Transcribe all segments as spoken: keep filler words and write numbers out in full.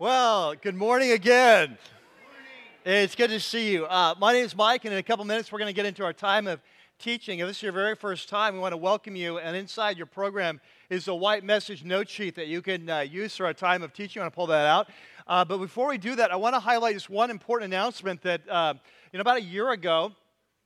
Well, good morning again. Good morning. It's good to see you. Uh, my name is Mike, and in a couple minutes, we're going to get into our time of teaching. If this is your very first time, we want to welcome you. And inside your program is a white message note sheet that you can uh, use for our time of teaching. I want to pull that out. Uh, but before we do that, I want to highlight just one important announcement that, uh, you know, about a year ago,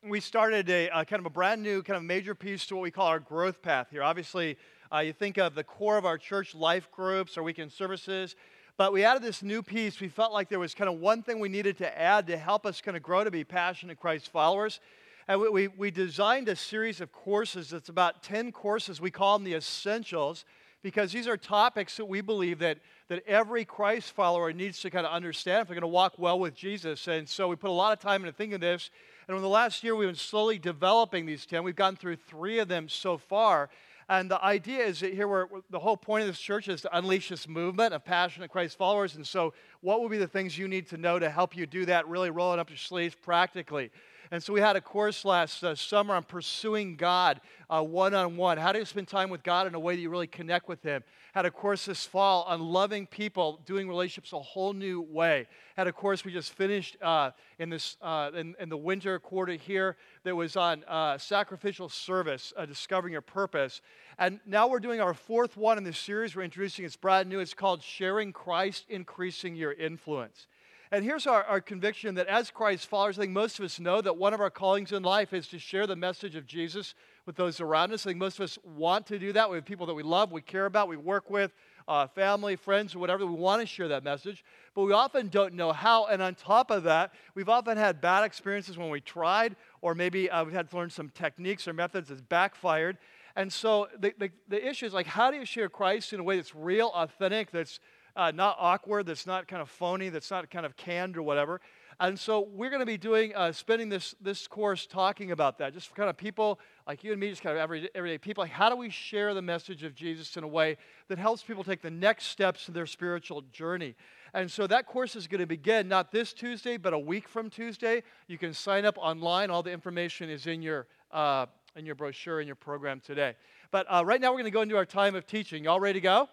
we started a uh, kind of a brand new kind of major piece to what we call our growth path here. Obviously, uh, you think of the core of our church life groups, our weekend services. But we added this new piece. We felt like there was kind of one thing we needed to add to help us kind of grow to be passionate Christ followers. And we, we, we designed a series of courses that's about ten courses. We call them the essentials because these are topics that we believe that, that every Christ follower needs to kind of understand if they're going to walk well with Jesus. And so we put a lot of time into thinking this. And over the last year, we've been slowly developing these ten. We've gone through three of them so far. And the idea is that here, we're, the whole point of this church is to unleash this movement of passionate Christ followers. And so what will be the things you need to know to help you do that, really rolling up your sleeves practically? And so we had a course last uh, summer on pursuing God uh, one-on-one. How do you spend time with God in a way that you really connect with Him? Had a course this fall on loving people, doing relationships a whole new way. Had a course we just finished uh, in this uh, in, in the winter quarter here that was on uh, sacrificial service, uh, discovering your purpose. And now we're doing our fourth one in this series. We're introducing, it's brand new. It's called Sharing Christ, Increasing Your Influence. And here's our, our conviction that as Christ followers, I think most of us know that one of our callings in life is to share the message of Jesus with those around us. I think most of us want to do that. We have people that we love, we care about, we work with, uh, family, friends, or whatever. We want to share that message, but we often don't know how. And on top of that, we've often had bad experiences when we tried, or maybe uh, we've had to learn some techniques or methods that's backfired. And so the, the, the issue is, like, how do you share Christ in a way that's real, authentic, that's Uh, not awkward, that's not kind of phony, that's not kind of canned or whatever. And so we're going to be doing, uh, spending this this course talking about that, just kind of people like you and me, just kind of every, everyday people. Like, how do we share the message of Jesus in a way that helps people take the next steps in their spiritual journey? And so that course is going to begin not this Tuesday, but a week from Tuesday. You can sign up online. All the information is in your uh, in your brochure and your program today. But uh, right now we're going to go into our time of teaching. Y'all ready to go?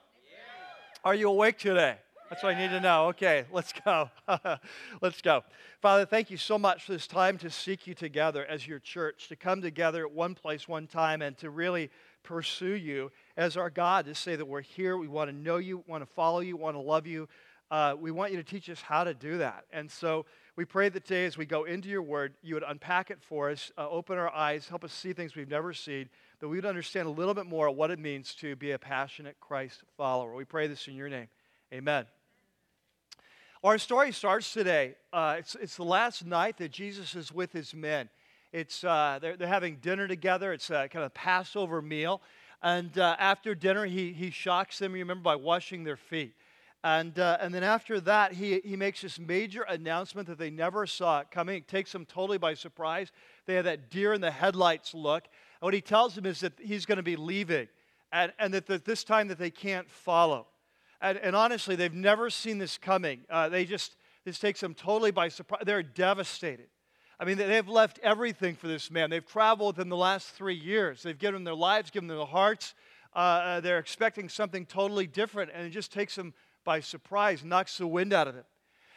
Are you awake today? That's what I need to know. Okay, let's go. Let's go. Father, thank you so much for this time to seek you together as your church, to come together at one place, one time, and to really pursue you as our God, to say that we're here, we want to know you, want to follow you, want to love you. Uh, we want you to teach us how to do that. And so we pray that today as we go into your word, you would unpack it for us, uh, open our eyes, help us see things we've never seen, that we would understand a little bit more what it means to be a passionate Christ follower. We pray this in your name. Amen. Our story starts today. Uh, it's, it's the last night that Jesus is with his men. It's uh, they're, they're having dinner together. It's a, kind of a Passover meal. And uh, after dinner, he, he shocks them, you remember, by washing their feet. And, uh, and then after that, he, he makes this major announcement that they never saw coming. It takes them totally by surprise. They have that deer in the headlights look. And what he tells them is that he's going to be leaving, and, and that the, this time that they can't follow. And, and honestly, they've never seen this coming. Uh, they just, this takes them totally by surprise. They're devastated. I mean, they've left everything for this man. They've traveled in the last three years. They've given them their lives, given them their hearts. Uh, they're expecting something totally different, and it just takes them by surprise, knocks the wind out of them.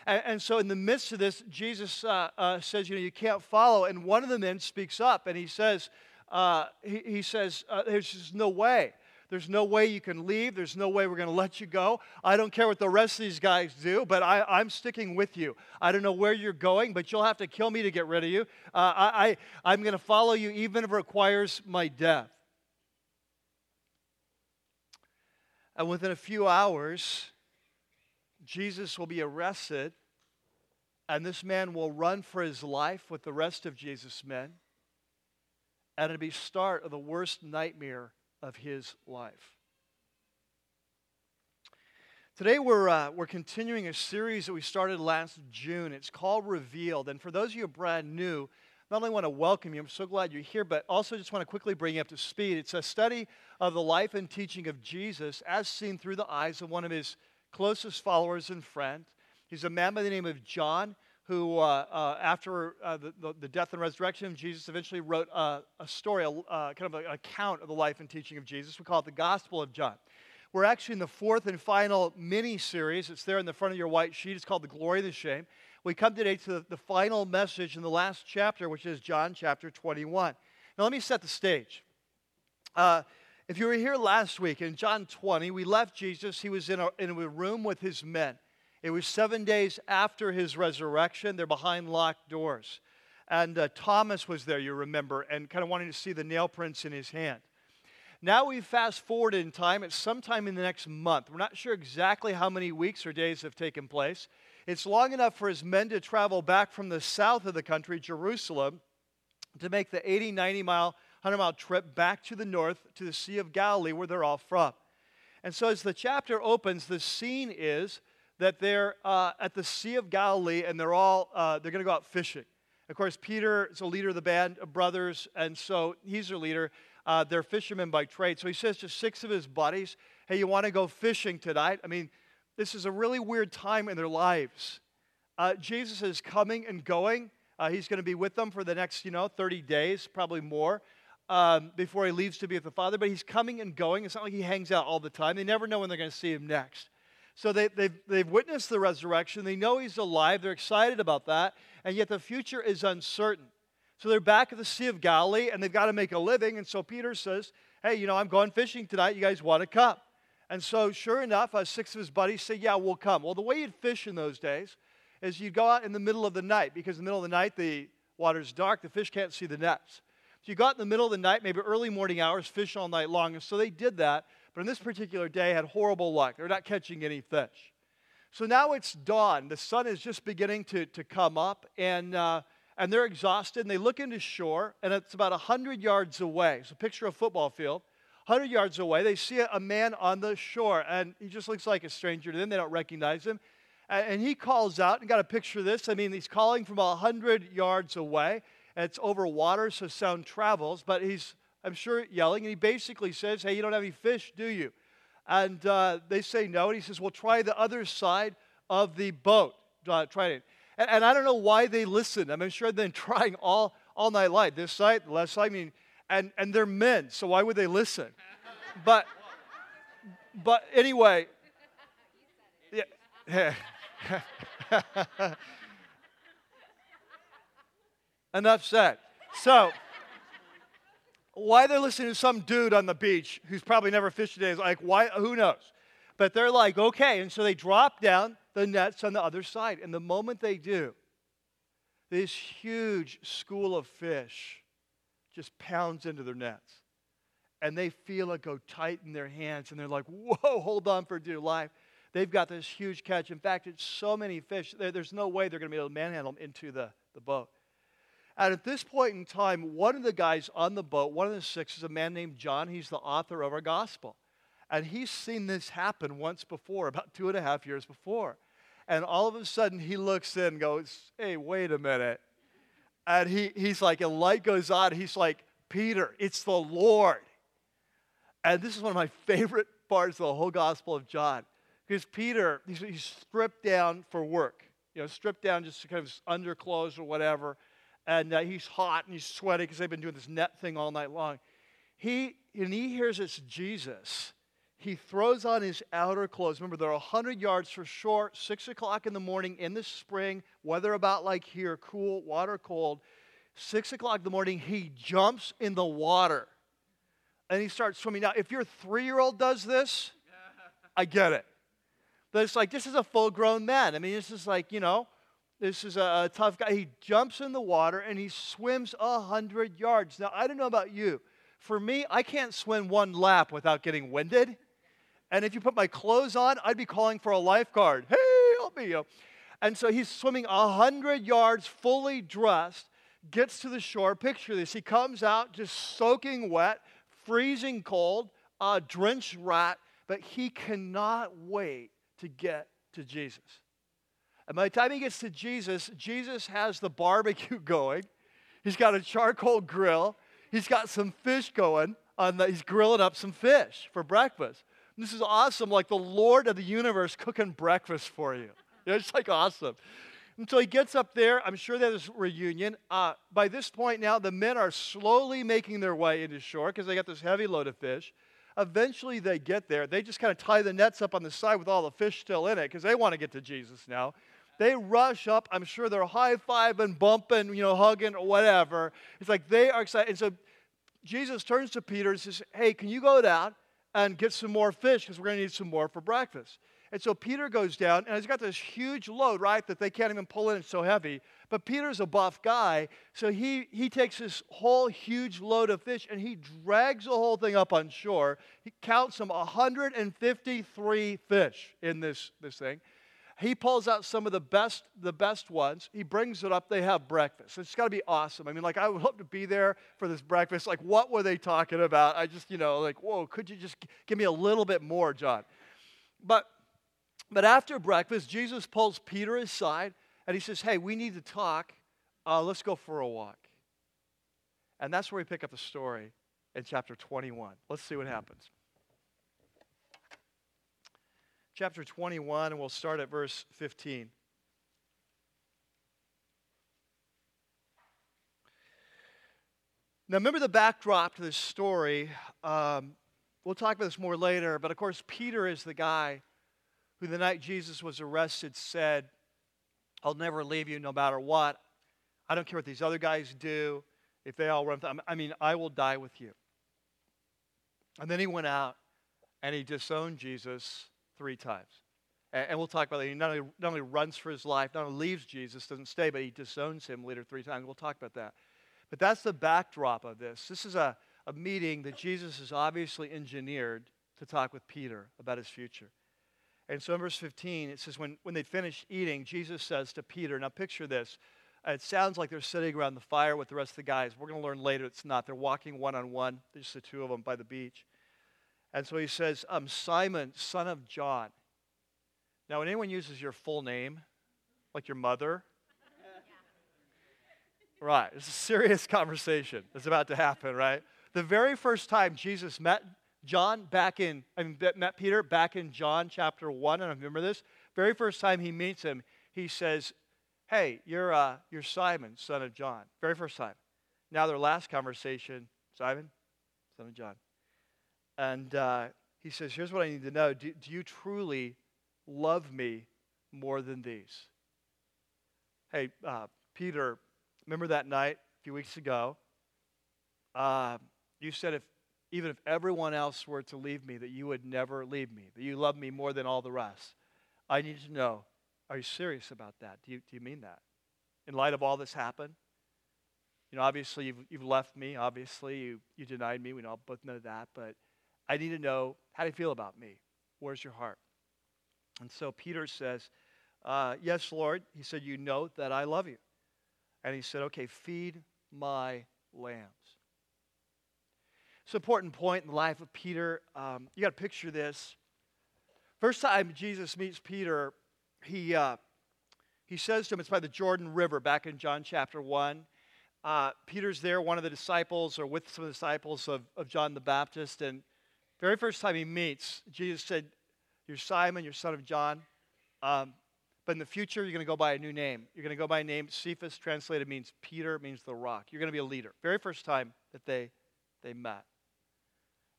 And, and so in the midst of this, Jesus uh, uh, says, you know, you can't follow. And one of the men speaks up, and he says, Uh, he, he says, uh, there's just no way. There's no way you can leave. There's no way we're going to let you go. I don't care what the rest of these guys do, but I, I'm sticking with you. I don't know where you're going, but you'll have to kill me to get rid of you. Uh, I, I, I'm going to follow you even if it requires my death. And within a few hours, Jesus will be arrested, and this man will run for his life with the rest of Jesus' men. And it'll be the start of the worst nightmare of his life. Today we're, uh, we're continuing a series that we started last June. It's called Revealed. And for those of you who are brand new, not only want to welcome you, I'm so glad you're here, but also just want to quickly bring you up to speed. It's a study of the life and teaching of Jesus as seen through the eyes of one of his closest followers and friend. He's a man by the name of John, who, uh, uh, after uh, the, the death and resurrection of Jesus, eventually wrote uh, a story, a, uh, kind of an account of the life and teaching of Jesus. We call it the Gospel of John. We're actually in the fourth and final mini-series. It's there in the front of your white sheet. It's called The Glory and the Shame. We come today to the, the final message in the last chapter, which is John chapter twenty-one. Now, let me set the stage. Uh, if you were here last week, in John twenty, we left Jesus. He was in a, in a room with his men. It was seven days after his resurrection. They're behind locked doors. And uh, Thomas was there, you remember, and kind of wanting to see the nail prints in his hand. Now we fast forward in time. It's sometime in the next month. We're not sure exactly how many weeks or days have taken place. It's long enough for his men to travel back from the south of the country, Jerusalem, to make the eighty, ninety mile, one hundred mile trip back to the north to the Sea of Galilee where they're all from. And so as the chapter opens, the scene is that they're uh, at the Sea of Galilee and they're all, uh, they're going to go out fishing. Of course, Peter is a leader of the band of brothers, and so he's their leader. Uh, they're fishermen by trade. So he says to six of his buddies, hey, you want to go fishing tonight? I mean, this is a really weird time in their lives. Uh, Jesus is coming and going. Uh, he's going to be with them for the next, you know, thirty days, probably more, um, before he leaves to be with the Father. But he's coming and going. It's not like he hangs out all the time. They never know when they're going to see him next. So they, they've, they've witnessed the resurrection. They know he's alive. They're excited about that. And yet the future is uncertain. So they're back at the Sea of Galilee, and they've got to make a living. And so Peter says, hey, you know, I'm going fishing tonight. You guys want to come? And so sure enough, uh, six of his buddies say, yeah, we'll come. Well, the way you'd fish in those days is you'd go out in the middle of the night, because in the middle of the night, the water's dark. The fish can't see the nets. So you go out in the middle of the night, maybe early morning hours, fish all night long. And so they did that. But on this particular day, had horrible luck. They're not catching any fish. So now it's dawn. The sun is just beginning to, to come up, and, uh, and they're exhausted, and they look into shore, and it's about one hundred yards away. So picture a football field. one hundred yards away, they see a, a man on the shore, and he just looks like a stranger to them. They don't recognize him. And, and he calls out, and got a picture of this. I mean, he's calling from one hundred yards away, and it's over water, so sound travels, but he's I'm sure yelling, and he basically says, hey, you don't have any fish, do you? And uh, they say no, and he says, well, try the other side of the boat. Uh, try it. And, and I don't know why they listened. I mean, I'm sure they've been trying all, all night long. This side, the left side, I mean, and, and they're men, so why would they listen? But, but anyway, yeah. Enough said. So, why they're listening to some dude on the beach who's probably never fished today is like, why? Who knows? But they're like, okay. And so they drop down the nets on the other side. And the moment they do, this huge school of fish just pounds into their nets. And they feel it go tight in their hands. And they're like, whoa, hold on for dear life. They've got this huge catch. In fact, it's so many fish, there's no way they're going to be able to manhandle them into the, the boat. And at this point in time, one of the guys on the boat, one of the six, is a man named John. He's the author of our gospel. And he's seen this happen once before, about two and a half years before. And all of a sudden, he looks in and goes, hey, wait a minute. And he, he's like, and light goes on. He's like, Peter, it's the Lord. And this is one of my favorite parts of the whole Gospel of John. Because Peter, he's, he's stripped down for work. You know, stripped down just to kind of underclothes or whatever. And uh, he's hot and he's sweaty because they've been doing this net thing all night long. He, and he hears it's Jesus. He throws on his outer clothes. Remember, they're one hundred yards for shore, six o'clock in the morning in the spring, weather about like here, cool, water cold. six o'clock in the morning, he jumps in the water. And he starts swimming. Now, if your three-year-old does this, I get it. But it's like, this is a full-grown man. I mean, this is like, you know. This is a, a tough guy. He jumps in the water, and he swims one hundred yards. Now, I don't know about you. For me, I can't swim one lap without getting winded. And if you put my clothes on, I'd be calling for a lifeguard. Hey, help me. And so he's swimming one hundred yards, fully dressed, gets to the shore. Picture this. He comes out just soaking wet, freezing cold, uh, drenched rat, but he cannot wait to get to Jesus. And by the time he gets to Jesus, Jesus has the barbecue going. He's got a charcoal grill. He's got some fish going. On the, he's grilling up some fish for breakfast. And this is awesome, like the Lord of the universe cooking breakfast for you. It's like awesome. And so he gets up there. I'm sure there's this reunion. Uh, by this point now, the men are slowly making their way into shore because they got this heavy load of fish. Eventually they get there. They just kind of tie the nets up on the side with all the fish still in it because they want to get to Jesus now. They rush up. I'm sure they're high-fiving, bumping, you know, hugging or whatever. It's like they are excited. And so Jesus turns to Peter and says, hey, can you go down and get some more fish because we're going to need some more for breakfast? And so Peter goes down, and he's got this huge load, right, that they can't even pull in. It's so heavy. But Peter's a buff guy, so he, he takes this whole huge load of fish, and he drags the whole thing up on shore. He counts them one hundred fifty-three fish in this, this thing. He pulls out some of the best the best ones. He brings it up. They have breakfast. It's got to be awesome. I mean, like, I would love to be there for this breakfast. Like, what were they talking about? I just, you know, like, whoa, could you just give me a little bit more, John? But but after breakfast, Jesus pulls Peter aside, and he says, hey, we need to talk. Uh, let's go for a walk. And that's where we pick up the story in chapter twenty-one. Let's see what happens. Chapter twenty-one, and we'll start at verse fifteen. Now, remember the backdrop to this story. Um, we'll talk about this more later, but of course, Peter is the guy who the night Jesus was arrested said, I'll never leave you no matter what. I don't care what these other guys do. If they all run, I mean, I will die with you. And then he went out and he disowned Jesus three times. And, and we'll talk about that. He not only, not only runs for his life, not only leaves Jesus, doesn't stay, but he disowns him later three times. We'll talk about that. But that's the backdrop of this. This is a, a meeting that Jesus has obviously engineered to talk with Peter about his future. And so in verse fifteen, it says, when, when they'd finished eating, Jesus says to Peter, now picture this. It sounds like they're sitting around the fire with the rest of the guys. We're going to learn later it's not. They're walking one-on-one, just the two of them by the beach. And so he says, um, Simon, son of John. Now, when anyone uses your full name, like your mother, right, it's a serious conversation that's about to happen, right? The very first time Jesus met John back in, I mean, met Peter back in John chapter one, and I remember this. Very first time he meets him, he says, hey, you're uh, you're Simon, son of John. Very first time. Now their last conversation, Simon, son of John. And uh, he says, here's what I need to know. Do, do you truly love me more than these? Hey, uh, Peter, remember that night a few weeks ago? Uh, you said if even if everyone else were to leave me, that you would never leave me, that you love me more than all the rest. I need to know, are you serious about that? Do you, do you mean that? In light of all this happened, you know, obviously you've, you've left me, obviously you, you denied me, we all both know that, but I need to know, how do you feel about me? Where's your heart? And so Peter says, uh, yes, Lord. He said, you know that I love you. And he said, okay, feed my lambs. It's an important point in the life of Peter. Um, you got to picture this. First time Jesus meets Peter, he uh, he says to him, it's by the Jordan River back in John chapter one. Uh, Peter's there, one of the disciples, or with some of the disciples of, of John the Baptist. And very first time he meets, Jesus said, you're Simon, you're son of John. Um, but in the future, you're going to go by a new name. You're going to go by a name, Cephas, translated means Peter, means the rock. You're going to be a leader. Very first time that they, they met.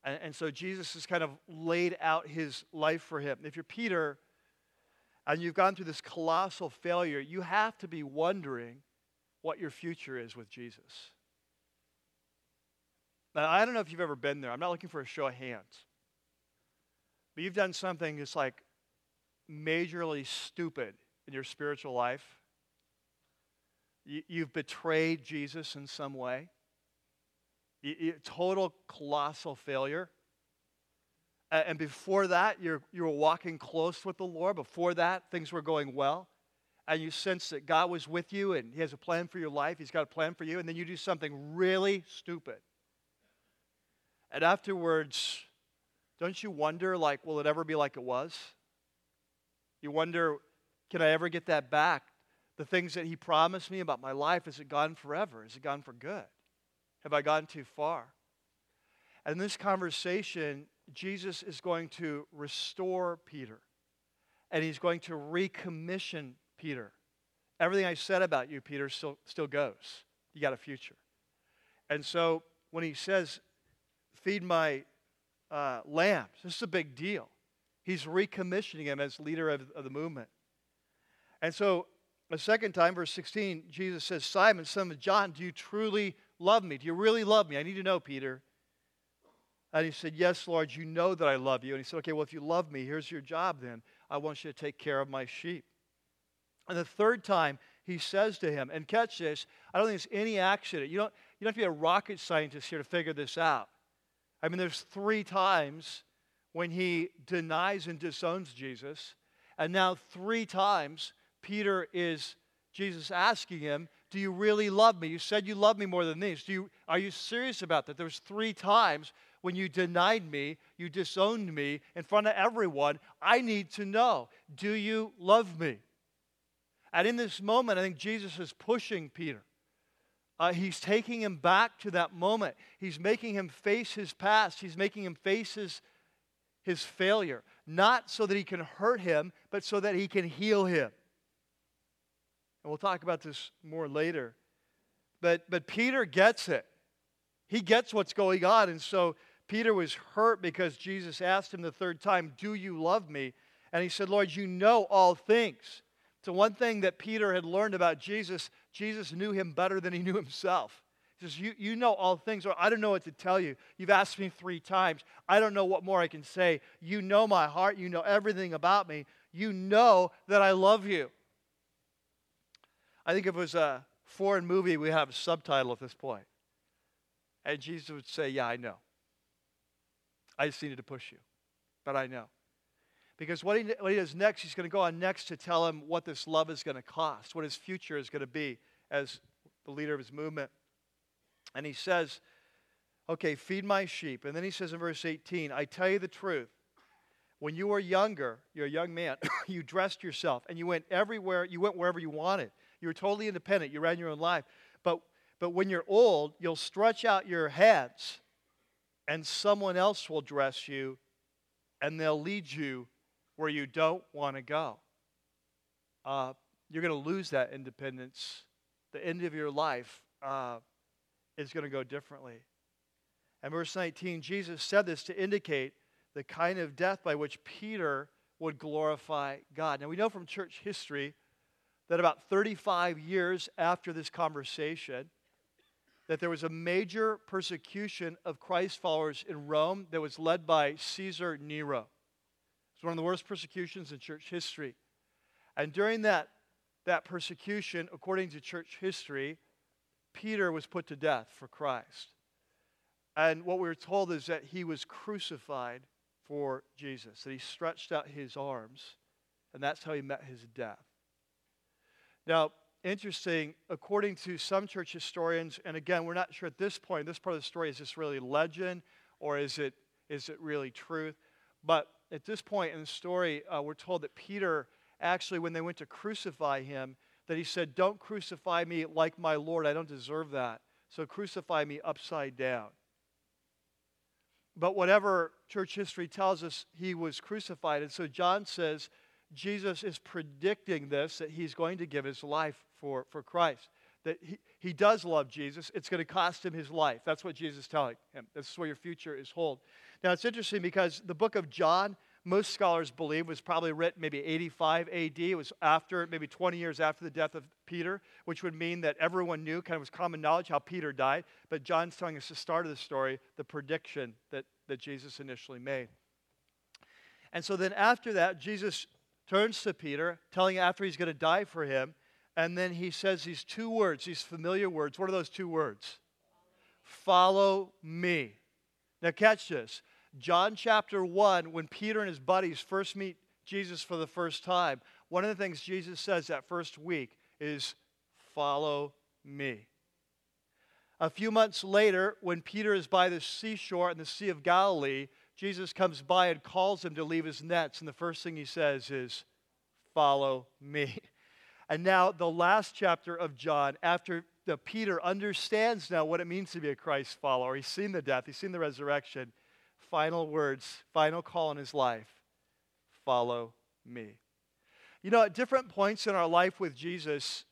And, and so Jesus has kind of laid out his life for him. If you're Peter and you've gone through this colossal failure, you have to be wondering what your future is with Jesus. Now, I don't know if you've ever been there. I'm not looking for a show of hands. But you've done something that's like majorly stupid in your spiritual life. You, you've betrayed Jesus in some way. Total colossal failure. And before that, you're, you were walking close with the Lord. Before that, things were going well. And you sense that God was with you and He has a plan for your life. He's got a plan for you. And then you do something really stupid. And afterwards, don't you wonder, like, will it ever be like it was? You wonder, can I ever get that back? The things that He promised me about my life, is it gone forever? Is it gone for good? Have I gone too far? And in this conversation, Jesus is going to restore Peter. And He's going to recommission Peter. Everything I said about you, Peter, still, still goes. You got a future. And so when He says, feed my uh, lambs. This is a big deal. He's recommissioning him as leader of, of the movement. And so the second time, verse sixteen, Jesus says, Simon, son of John, do you truly love me? Do you really love me? I need to know, Peter. And he said, yes, Lord, you know that I love you. And he said, okay, well, if you love me, here's your job then. I want you to take care of my sheep. And the third time, he says to him, and catch this, I don't think it's any accident. You don't, you don't have to be a rocket scientist here to figure this out. I mean, there's three times when he denies and disowns Jesus. And now three times, Peter is, Jesus asking him, do you really love me? You said you love me more than these. Do you, are you serious about that? There's three times when you denied me, you disowned me in front of everyone. I need to know, do you love me? And in this moment, I think Jesus is pushing Peter. Uh, he's taking him back to that moment. He's making him face his past. He's making him face his, his failure. Not so that he can hurt him, but so that he can heal him. And we'll talk about this more later. But, but Peter gets it. He gets what's going on. And so Peter was hurt because Jesus asked him the third time, do you love me? And he said, Lord, you know all things. So one thing that Peter had learned about Jesus, Jesus knew him better than he knew himself. He says, you, you know all things. Or I don't know what to tell you. You've asked me three times. I don't know what more I can say. You know my heart. You know everything about me. You know that I love you. I think if it was a foreign movie, we have a subtitle at this point. And Jesus would say, yeah, I know. I just needed to push you, but I know. Because what he, what he does next, he's going to go on next to tell him what this love is going to cost, what his future is going to be as the leader of his movement. And he says, okay, feed my sheep. And then he says in verse eighteen, I tell you the truth. When you were younger, you're a young man, you dressed yourself and you went everywhere, you went wherever you wanted. You were totally independent. You ran your own life. But, but when you're old, you'll stretch out your hands and someone else will dress you and they'll lead you where you don't want to go. Uh, you're going to lose that independence. The end of your life uh, is going to go differently. And verse nineteen, Jesus said this to indicate the kind of death by which Peter would glorify God. Now, we know from church history that about thirty-five years after this conversation, that there was a major persecution of Christ followers in Rome that was led by Caesar Nero. It's one of the worst persecutions in church history. And during that, that persecution, according to church history, Peter was put to death for Christ. And what we were told is that he was crucified for Jesus, that he stretched out his arms, and that's how he met his death. Now, interesting, according to some church historians, and again, we're not sure at this point, this part of the story, is this really legend or is it is it really truth? But at this point in the story, uh, we're told that Peter, actually, when they went to crucify him, that he said, don't crucify me like my Lord. I don't deserve that. So crucify me upside down. But whatever church history tells us, he was crucified. And so John says, Jesus is predicting this, that he's going to give his life for, for Christ. That he, he does love Jesus. It's going to cost him his life. That's what Jesus is telling him. This is where your future is hold. Now, it's interesting because the book of John, most scholars believe, was probably written maybe eighty-five A D. It was after, maybe twenty years after the death of Peter, which would mean that everyone knew, kind of was common knowledge, how Peter died. But John's telling us the start of the story, the prediction that, that Jesus initially made. And so then after that, Jesus turns to Peter, telling him after he's going to die for him, and then he says these two words, these familiar words. What are those two words? Follow me. Now catch this. John chapter one, when Peter and his buddies first meet Jesus for the first time, one of the things Jesus says that first week is, follow me. A few months later, when Peter is by the seashore in the Sea of Galilee, Jesus comes by and calls him to leave his nets, and the first thing he says is, follow me. And now the last chapter of John, after the Peter understands now what it means to be a Christ follower, he's seen the death, he's seen the resurrection, final words, final call in his life, follow me. You know, at different points in our life with Jesus,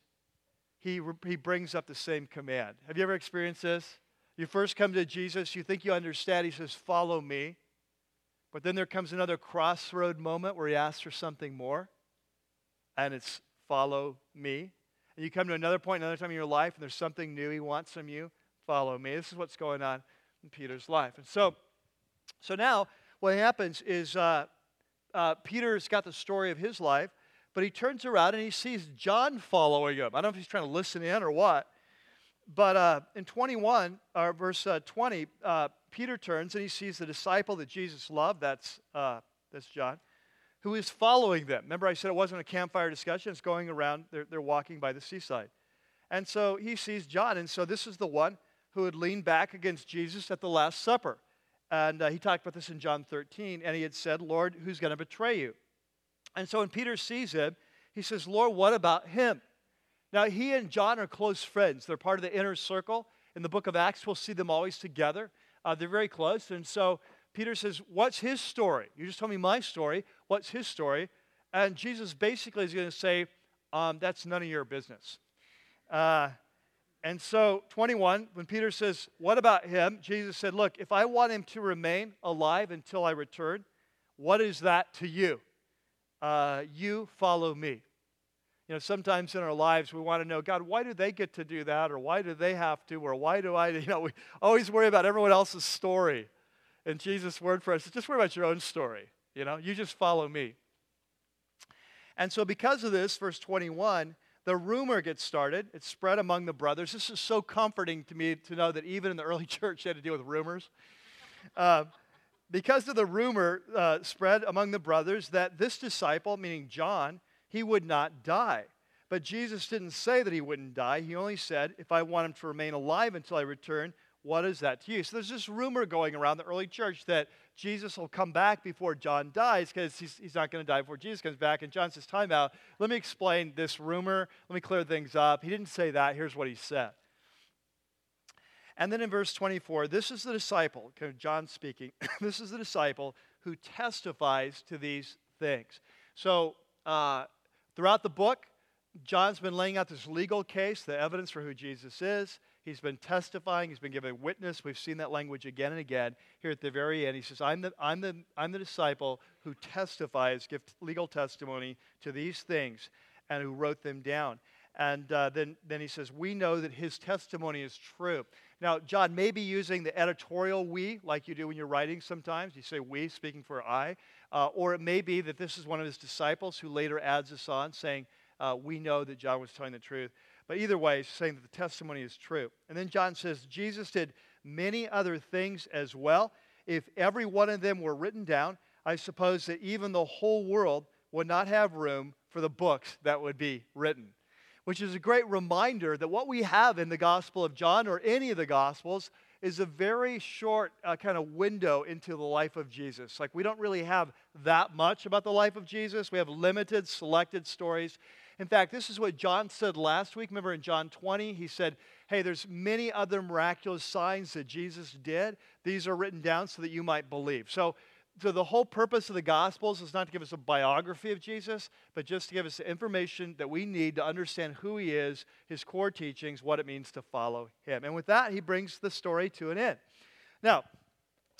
he, he brings up the same command. Have you ever experienced this? You first come to Jesus, you think you understand, he says, follow me. But then there comes another crossroad moment where he asks for something more, and it's follow me. And you come to another point, another time in your life, and there's something new he wants from you, follow me. This is what's going on in Peter's life. And so, so now what happens is uh, uh, Peter's got the story of his life, but he turns around and he sees John following him. I don't know if he's trying to listen in or what, but uh, in twenty-one, or verse uh, twenty, uh, Peter turns and he sees the disciple that Jesus loved, that's, uh, that's John, who is following them. Remember I said it wasn't a campfire discussion, it's going around, they're, they're walking by the seaside. And so he sees John, and so this is the one who had leaned back against Jesus at the Last Supper. And uh, he talked about this in John thirteen, and he had said, Lord, who's going to betray you? And so when Peter sees him, he says, Lord, what about him? Now, he and John are close friends. They're part of the inner circle. In the book of Acts, we'll see them always together. Uh, they're very close. And so Peter says, what's his story? You just told me my story. What's his story? And Jesus basically is going to say, um, that's none of your business. Uh, and so, twenty-one, when Peter says, what about him? Jesus said, look, if I want him to remain alive until I return, what is that to you? Uh, you follow me. You know, sometimes in our lives we want to know, God, why do they get to do that? Or why do they have to? Or why do I? You know, we always worry about everyone else's story. And Jesus' word for us is just worry about your own story. You know, you just follow me. And so because of this, verse twenty-one, the rumor gets started. It's spread among the brothers. This is so comforting to me to know that even in the early church they had to deal with rumors. Uh, because of the rumor uh, spread among the brothers that this disciple, meaning John, he would not die. But Jesus didn't say that he wouldn't die. He only said, if I want him to remain alive until I return, what is that to you? So there's this rumor going around the early church that Jesus will come back before John dies because he's, he's not going to die before Jesus comes back. And John says, time out. Let me explain this rumor. Let me clear things up. He didn't say that. Here's what he said. And then in verse twenty-four, this is the disciple, John speaking, this is the disciple who testifies to these things. So, uh, Throughout the book, John's been laying out this legal case, the evidence for who Jesus is. He's been testifying. He's been giving witness. We've seen that language again and again. Here at the very end, he says, I'm the, I'm the, I'm the disciple who testifies, gives legal testimony to these things, and who wrote them down. And uh, then, then he says, we know that his testimony is true. Now, John may be using the editorial we, like you do when you're writing sometimes. You say we, speaking for I. Uh, or it may be that this is one of his disciples who later adds this on, saying, uh, we know that John was telling the truth. But either way, he's saying that the testimony is true. And then John says, Jesus did many other things as well. If every one of them were written down, I suppose that even the whole world would not have room for the books that would be written. Which is a great reminder that what we have in the Gospel of John, or any of the Gospels, is a very short uh, kind of window into the life of Jesus. Like, we don't really have that much about the life of Jesus. We have limited, selected stories. In fact, this is what John said last week. Remember in John twenty, he said, hey, there's many other miraculous signs that Jesus did. These are written down so that you might believe. So, so the whole purpose of the Gospels is not to give us a biography of Jesus, but just to give us the information that we need to understand who he is, his core teachings, what it means to follow him. And with that, he brings the story to an end. Now,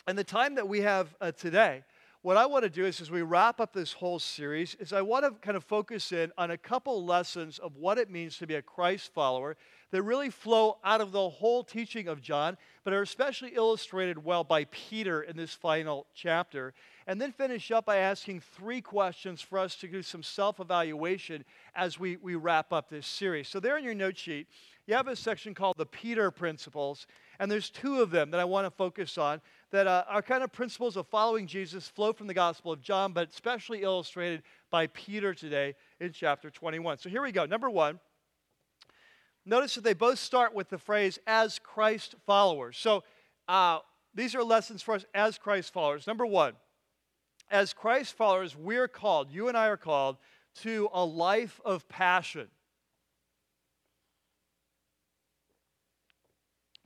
in the time that we have uh, today, what I want to do is, as we wrap up this whole series, is I want to kind of focus in on a couple lessons of what it means to be a Christ follower that really flow out of the whole teaching of John, but are especially illustrated well by Peter in this final chapter. And then finish up by asking three questions for us to do some self-evaluation as we, we wrap up this series. So there in your note sheet, you have a section called the Peter Principles, and there's two of them that I want to focus on that uh, are kind of principles of following Jesus, flow from the Gospel of John, but especially illustrated by Peter today in chapter twenty-one. So here we go. Number one. Notice that they both start with the phrase, as Christ followers. So uh, these are lessons for us as Christ followers. Number one, as Christ followers, we're called, you and I are called, to a life of passion.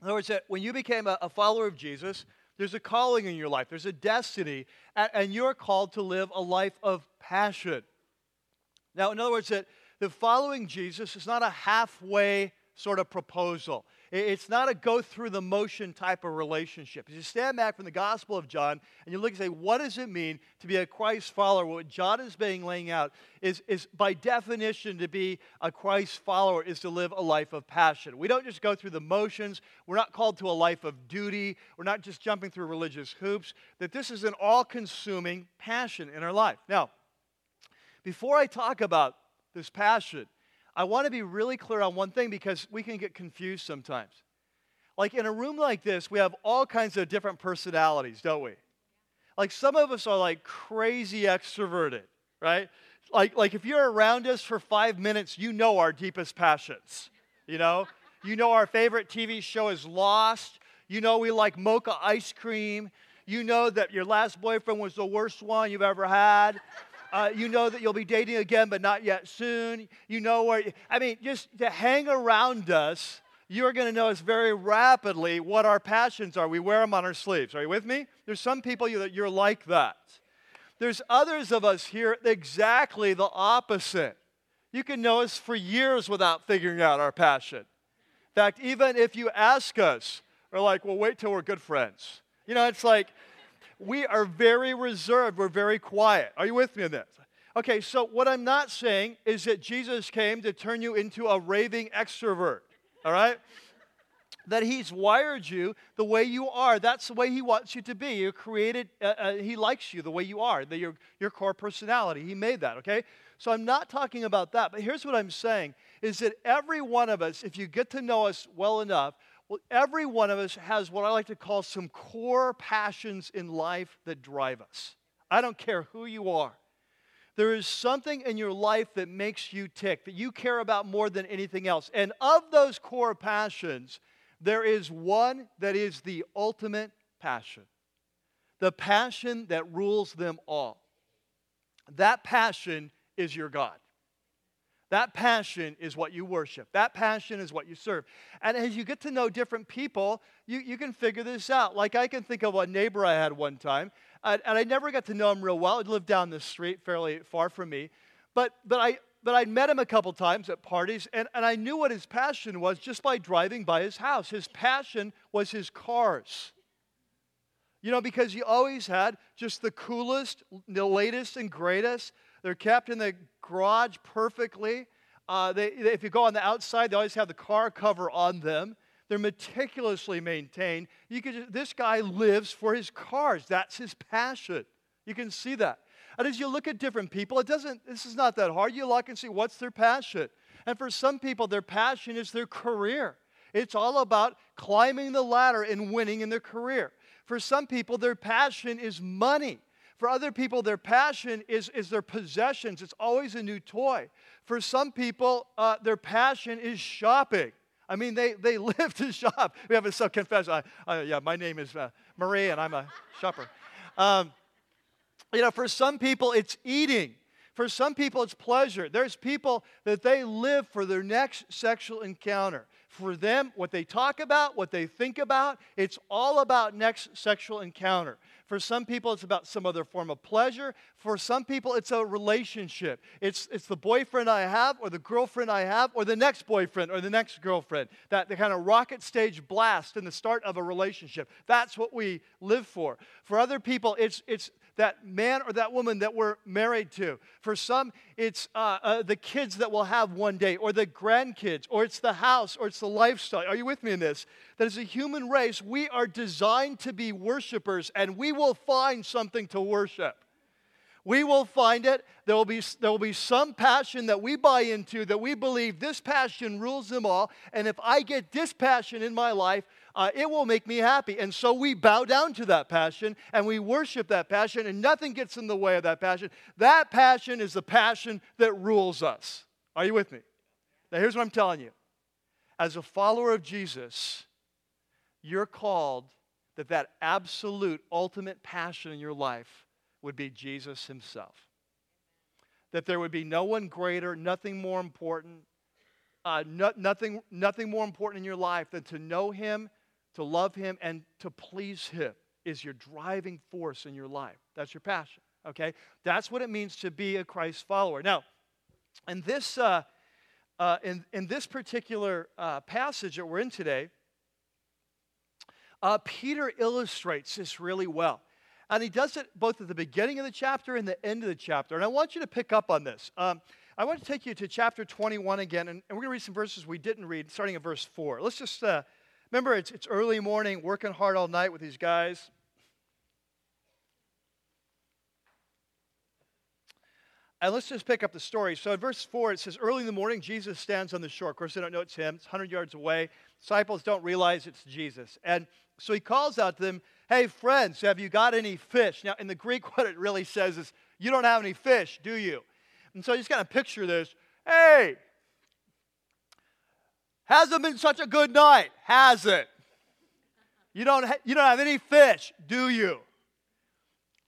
In other words, that when you became a, a follower of Jesus, there's a calling in your life, there's a destiny, and, and you're called to live a life of passion. Now, in other words, that the following Jesus is not a halfway sort of proposal. It's not a go-through-the-motion type of relationship. As you stand back from the Gospel of John, and you look and say, what does it mean to be a Christ follower? What John is being laying out is, is, by definition, to be a Christ follower is to live a life of passion. We don't just go through the motions. We're not called to a life of duty. We're not just jumping through religious hoops. That this is an all-consuming passion in our life. Now, before I talk about this passion, I want to be really clear on one thing, because we can get confused sometimes. Like in a room like this, we have all kinds of different personalities, don't we? Like some of us are like crazy extroverted, right? Like, like if you're around us for five minutes, you know our deepest passions, you know? You know our favorite T V show is Lost. You know we like mocha ice cream. You know that your last boyfriend was the worst one you've ever had. Uh, you know that you'll be dating again, but not yet soon. You know where, you, I mean, just to hang around us, you're going to notice very rapidly what our passions are. We wear them on our sleeves. Are you with me? There's some people you, that you're like that. There's others of us here exactly the opposite. You can know us for years without figuring out our passion. In fact, even if you ask us, we're like, well, wait till we're good friends. You know, it's like, we are very reserved. We're very quiet. Are you with me in this? Okay, so what I'm not saying is that Jesus came to turn you into a raving extrovert, all right? That he's wired you the way you are. That's the way he wants you to be. You're created, uh, uh, he likes you the way you are, the, your, your core personality. He made that, okay? So I'm not talking about that, but here's what I'm saying, is that every one of us, if you get to know us well enough, well, every one of us has what I like to call some core passions in life that drive us. I don't care who you are. There is something in your life that makes you tick, that you care about more than anything else. And of those core passions, there is one that is the ultimate passion, the passion that rules them all. That passion is your God. That passion is what you worship. That passion is what you serve. And as you get to know different people, you, you can figure this out. Like I can think of a neighbor I had one time, and, and I never got to know him real well. He lived down the street fairly far from me. But, but, I, but I'd met him a couple times at parties, and, and I knew what his passion was just by driving by his house. His passion was his cars. You know, because he always had just the coolest, the latest and greatest. They're kept in the garage perfectly. Uh, they, they, if you go on the outside, they always have the car cover on them. They're meticulously maintained. You could just, this guy lives for his cars. That's his passion. You can see that. And as you look at different people, it doesn't. This is not that hard. You look and see what's their passion. And for some people, their passion is their career. It's all about climbing the ladder and winning in their career. For some people, their passion is money. For other people, their passion is, is their possessions. It's always a new toy. For some people, uh, their passion is shopping. I mean, they, they live to shop. We have a self-confession. I, uh, yeah, my name is uh, Marie, and I'm a shopper. Um, you know, for some people, it's eating. For some people, it's pleasure. There's people that they live for their next sexual encounter. For them, what they talk about, what they think about, it's all about next sexual encounter. For some people, it's about some other form of pleasure. For some people, it's a relationship. It's, it's the boyfriend I have or the girlfriend I have or the next boyfriend or the next girlfriend. That the kind of rocket stage blast in the start of a relationship. That's what we live for. For other people, it's, it's that man or that woman that we're married to. For some, it's uh, uh, the kids that we'll have one day or the grandkids or it's the house or it's the lifestyle. Are you with me in this? That as a human race, we are designed to be worshipers, and we will find something to worship. We will find it. There will be, there will be some passion that we buy into, that we believe this passion rules them all, and if I get this passion in my life, uh, it will make me happy. And so we bow down to that passion, and we worship that passion, and nothing gets in the way of that passion. That passion is the passion that rules us. Are you with me? Now here's what I'm telling you. As a follower of Jesus, you're called that that absolute, ultimate passion in your life would be Jesus himself. That there would be no one greater, nothing more important, uh, no, nothing, nothing more important in your life than to know him, to love him, and to please him is your driving force in your life. That's your passion, okay? That's what it means to be a Christ follower. Now, in this... Uh, Uh, in, in this particular uh, passage that we're in today, uh, Peter illustrates this really well. And he does it both at the beginning of the chapter and the end of the chapter. And I want you to pick up on this. Um, I want to take you to chapter twenty-one again, and, and we're going to read some verses we didn't read, starting at verse four. Let's just, uh, remember, it's, it's early morning, working hard all night with these guys. And let's just pick up the story. So in verse four, it says, early in the morning, Jesus stands on the shore. Of course, they don't know it's him. It's one hundred yards away. Disciples don't realize it's Jesus. And so he calls out to them, hey, friends, have you got any fish? Now, in the Greek, what it really says is, you don't have any fish, do you? And so you just kind of picture this. Hey, hasn't been such a good night, has it? You don't, ha- you don't have any fish, do you?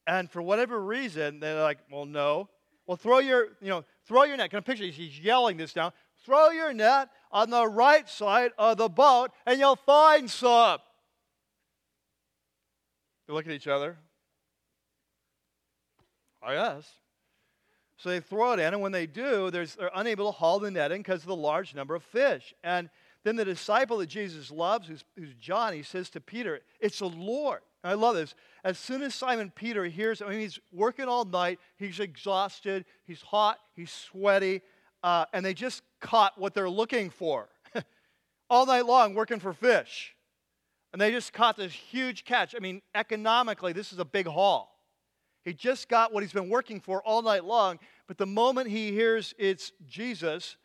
And for whatever reason, they're like, well, no. Well, throw your, you know, throw your net. Can I picture this? He's yelling this down. Throw your net on the right side of the boat, and you'll find some. They look at each other. I guess. So they throw it in, and when they do, they're unable to haul the net in because of the large number of fish. And then the disciple that Jesus loves, who's, who's John, he says to Peter, it's the Lord. I love this. As soon as Simon Peter hears, I mean, he's working all night. He's exhausted. He's hot. He's sweaty. Uh, and they just caught what they're looking for. All night long working for fish. And they just caught this huge catch. I mean, economically, this is a big haul. He just got what he's been working for all night long. But the moment he hears it's Jesus,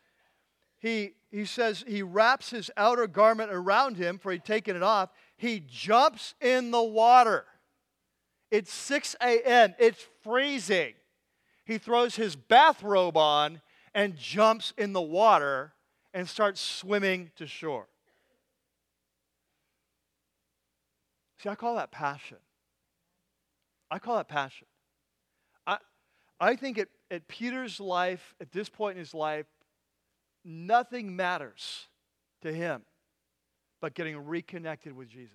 he, he says he wraps his outer garment around him, for he'd taken it off. He jumps in the water. It's six a.m. It's freezing. He throws his bathrobe on and jumps in the water and starts swimming to shore. See, I call that passion. I call that passion. I, I think at, at Peter's life, at this point in his life, nothing matters to him but getting reconnected with Jesus.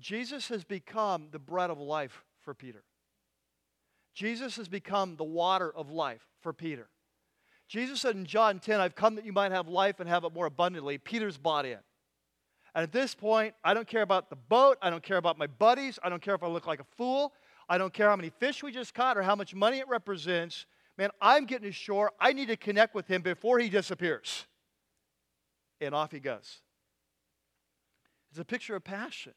Jesus has become the bread of life for Peter. Jesus has become the water of life for Peter. Jesus said in John ten, I've come that you might have life and have it more abundantly. Peter's bought in. And at this point, I don't care about the boat. I don't care about my buddies. I don't care if I look like a fool. I don't care how many fish we just caught or how much money it represents. Man, I'm getting ashore. I need to connect with him before he disappears. And off he goes. It's a picture of passion.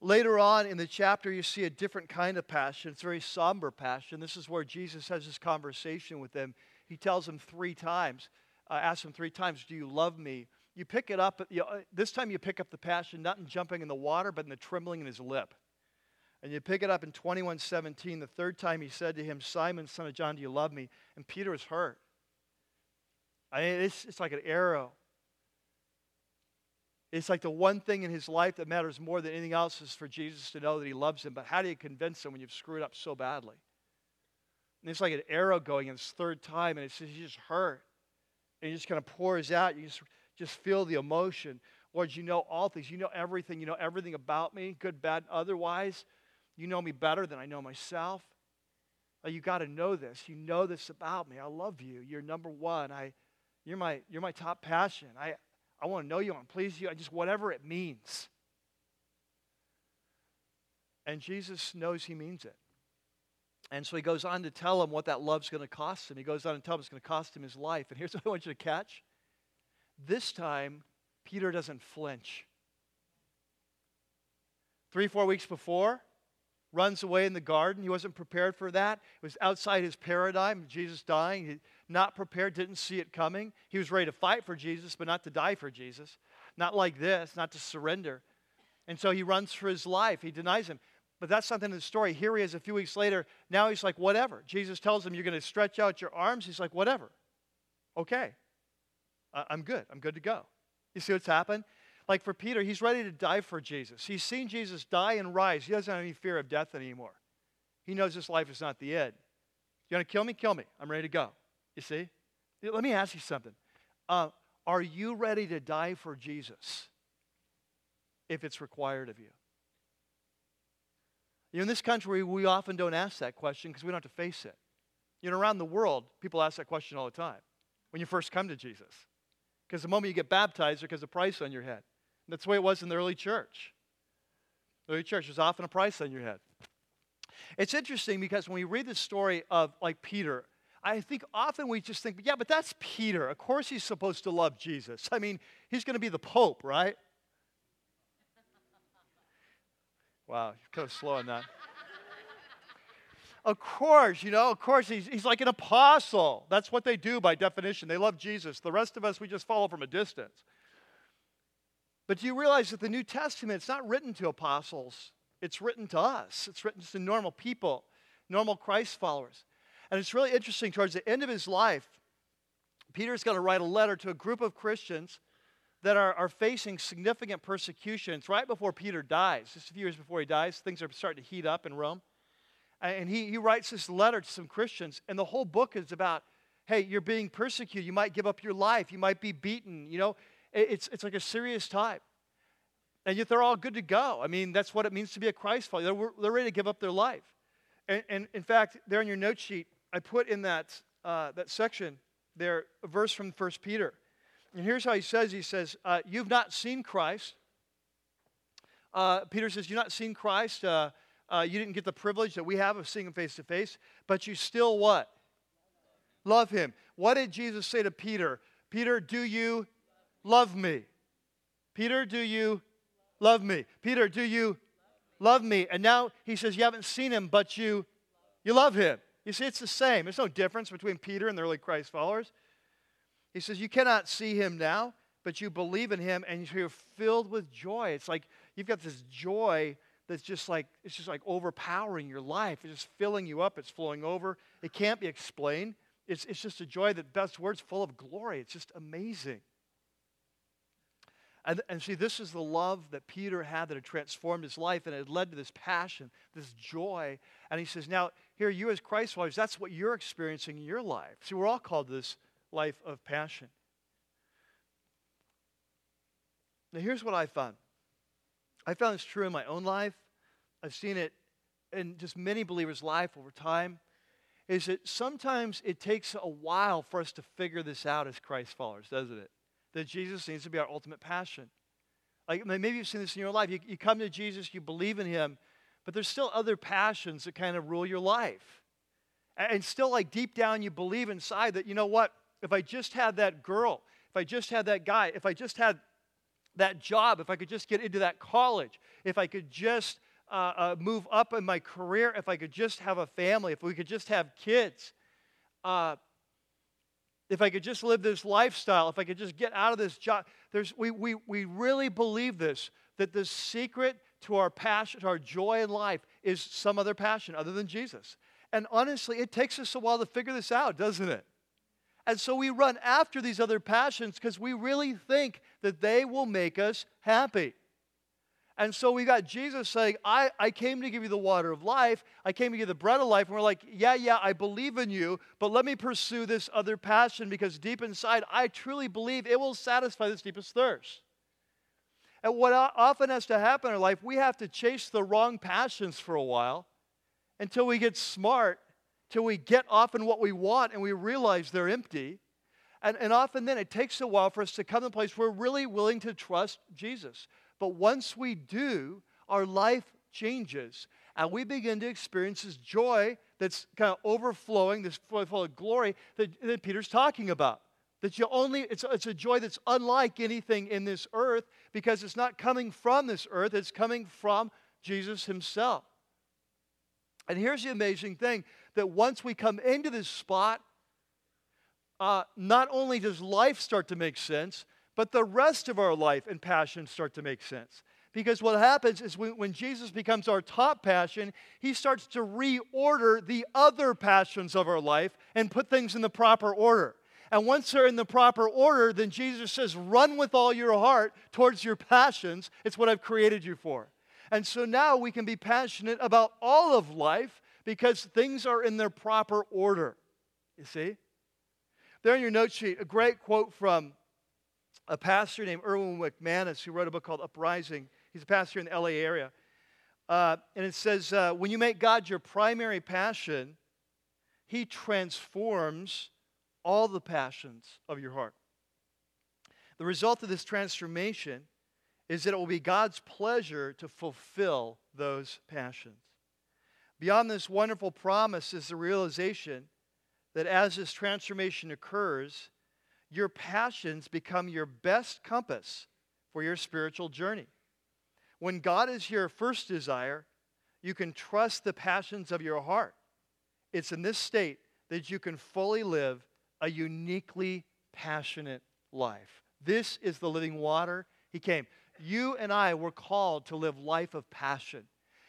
Later on in the chapter, you see a different kind of passion. It's a very somber passion. This is where Jesus has this conversation with them. He tells them three times, uh, asks them three times, do you love me? You pick it up. You know, this time you pick up the passion, not in jumping in the water, but in the trembling in his lip. And you pick it up in twenty-one seventeen. The third time he said to him, Simon, son of John, do you love me? And Peter was hurt. I mean, it's, it's like an arrow. It's like the one thing in his life that matters more than anything else is for Jesus to know that he loves him. But how do you convince him when you've screwed up so badly? And it's like an arrow going in his third time, and it's just, he's just hurt. And he just kind of pours out. You just, just feel the emotion. Lord, you know all things. You know everything. You know everything about me, good, bad, otherwise. You know me better than I know myself. You got to know this. You know this about me. I love you. You're number one. I, you're my, you're my top passion. I, I want to know you. I want to please you. I just, whatever it means. And Jesus knows he means it. And so he goes on to tell him what that love's going to cost him. He goes on and tells him it's going to cost him his life. And here's what I want you to catch. This time, Peter doesn't flinch. Three, four weeks before, runs away in the garden. He wasn't prepared for that. It was outside his paradigm, Jesus dying. He, not prepared, didn't see it coming. He was ready to fight for Jesus, but not to die for Jesus. Not like this, not to surrender. And so he runs for his life. He denies him. But that's something in the story. Here he is a few weeks later. Now he's like, whatever. Jesus tells him, you're going to stretch out your arms. He's like, whatever. Okay. I'm good. I'm good to go. You see what's happened? Like for Peter, he's ready to die for Jesus. He's seen Jesus die and rise. He doesn't have any fear of death anymore. He knows this life is not the end. You want to kill me? Kill me. I'm ready to go. You see? Let me ask you something. Uh, are you ready to die for Jesus if it's required of you? You know, in this country, we often don't ask that question because we don't have to face it. You know, around the world, people ask that question all the time when you first come to Jesus. Because the moment you get baptized, there comes a price on your head. And that's the way it was in the early church. The early church was often a price on your head. It's interesting because when we read the story of like Peter, I think often we just think, yeah, but that's Peter. Of course he's supposed to love Jesus. I mean, he's going to be the Pope, right? Wow, you're kind of slow on that. Of course, you know, of course, he's, he's like an apostle. That's what they do by definition. They love Jesus. The rest of us, we just follow from a distance. But do you realize that the New Testament, it's not written to apostles. It's written to us. It's written to normal people, normal Christ followers. And it's really interesting, towards the end of his life, Peter's going to write a letter to a group of Christians that are, are facing significant persecution. It's right before Peter dies, just a few years before he dies. Things are starting to heat up in Rome. And he, he writes this letter to some Christians, and the whole book is about, hey, you're being persecuted. You might give up your life. You might be beaten. You know, it, it's, it's like a serious time. And yet they're all good to go. I mean, that's what it means to be a Christ follower. They're, they're ready to give up their life. And, and in fact, there on your note sheet, I put in that, uh, that section there a verse from First Peter. And here's how he says, he says, uh, you've not seen Christ. Uh, Peter says, you've not seen Christ. Uh, uh, you didn't get the privilege that we have of seeing him face to face, but you still what? Love him. What did Jesus say to Peter? Peter, do you love me? Peter, do you love me? Peter, do you love me? And now he says, you haven't seen him, but you, you love him. You see, it's the same. There's no difference between Peter and the early Christ followers. He says, you cannot see him now, but you believe in him, and you're filled with joy. It's like you've got this joy that's just like, it's just like overpowering your life. It's just filling you up. It's flowing over. It can't be explained. It's, it's just a joy that best words, full of glory. It's just amazing. And, and see, this is the love that Peter had that had transformed his life, and it led to this passion, this joy. And he says, now, here, you as Christ followers, that's what you're experiencing in your life. See, we're all called to this life of passion. Now, here's what I found. I found it's true in my own life. I've seen it in just many believers' life over time, is that sometimes it takes a while for us to figure this out as Christ followers, doesn't it? That Jesus needs to be our ultimate passion. Like maybe you've seen this in your life. You, you come to Jesus, you believe in him, but there's still other passions that kind of rule your life. And still, like deep down, you believe inside that, you know what, if I just had that girl, if I just had that guy, if I just had that job, if I could just get into that college, if I could just uh, uh, move up in my career, if I could just have a family, if we could just have kids, uh, if I could just live this lifestyle, if I could just get out of this job. There's, we, we, we really believe this, that the secret to our passion, to our joy in life is some other passion other than Jesus. And honestly, it takes us a while to figure this out, doesn't it? And so we run after these other passions because we really think that they will make us happy. And so we got Jesus saying, I, I came to give you the water of life. I came to give you the bread of life. And we're like, yeah, yeah, I believe in you, but let me pursue this other passion because deep inside, I truly believe it will satisfy this deepest thirst. And what often has to happen in our life, we have to chase the wrong passions for a while until we get smart, till we get often what we want and we realize they're empty. And, and often then it takes a while for us to come to a place where we're really willing to trust Jesus. But once we do, our life changes and we begin to experience this joy that's kind of overflowing, this full of glory that, that Peter's talking about. That you only, it's, it's a joy that's unlike anything in this earth because it's not coming from this earth, it's coming from Jesus himself. And here's the amazing thing, that once we come into this spot, uh, not only does life start to make sense, but the rest of our life and passion start to make sense. Because what happens is when, when Jesus becomes our top passion, he starts to reorder the other passions of our life and put things in the proper order. And once they're in the proper order, then Jesus says, run with all your heart towards your passions. It's what I've created you for. And so now we can be passionate about all of life because things are in their proper order. You see? There in your note sheet, a great quote from a pastor named Erwin McManus, who wrote a book called Uprising. He's a pastor in the L A area. Uh, and it says, uh, when you make God your primary passion, he transforms all the passions of your heart. The result of this transformation is that it will be God's pleasure to fulfill those passions. Beyond this wonderful promise is the realization that as this transformation occurs, your passions become your best compass for your spiritual journey. When God is your first desire, you can trust the passions of your heart. It's in this state that you can fully live a uniquely passionate life. This is the living water. He came. You and I were called to live life of passion.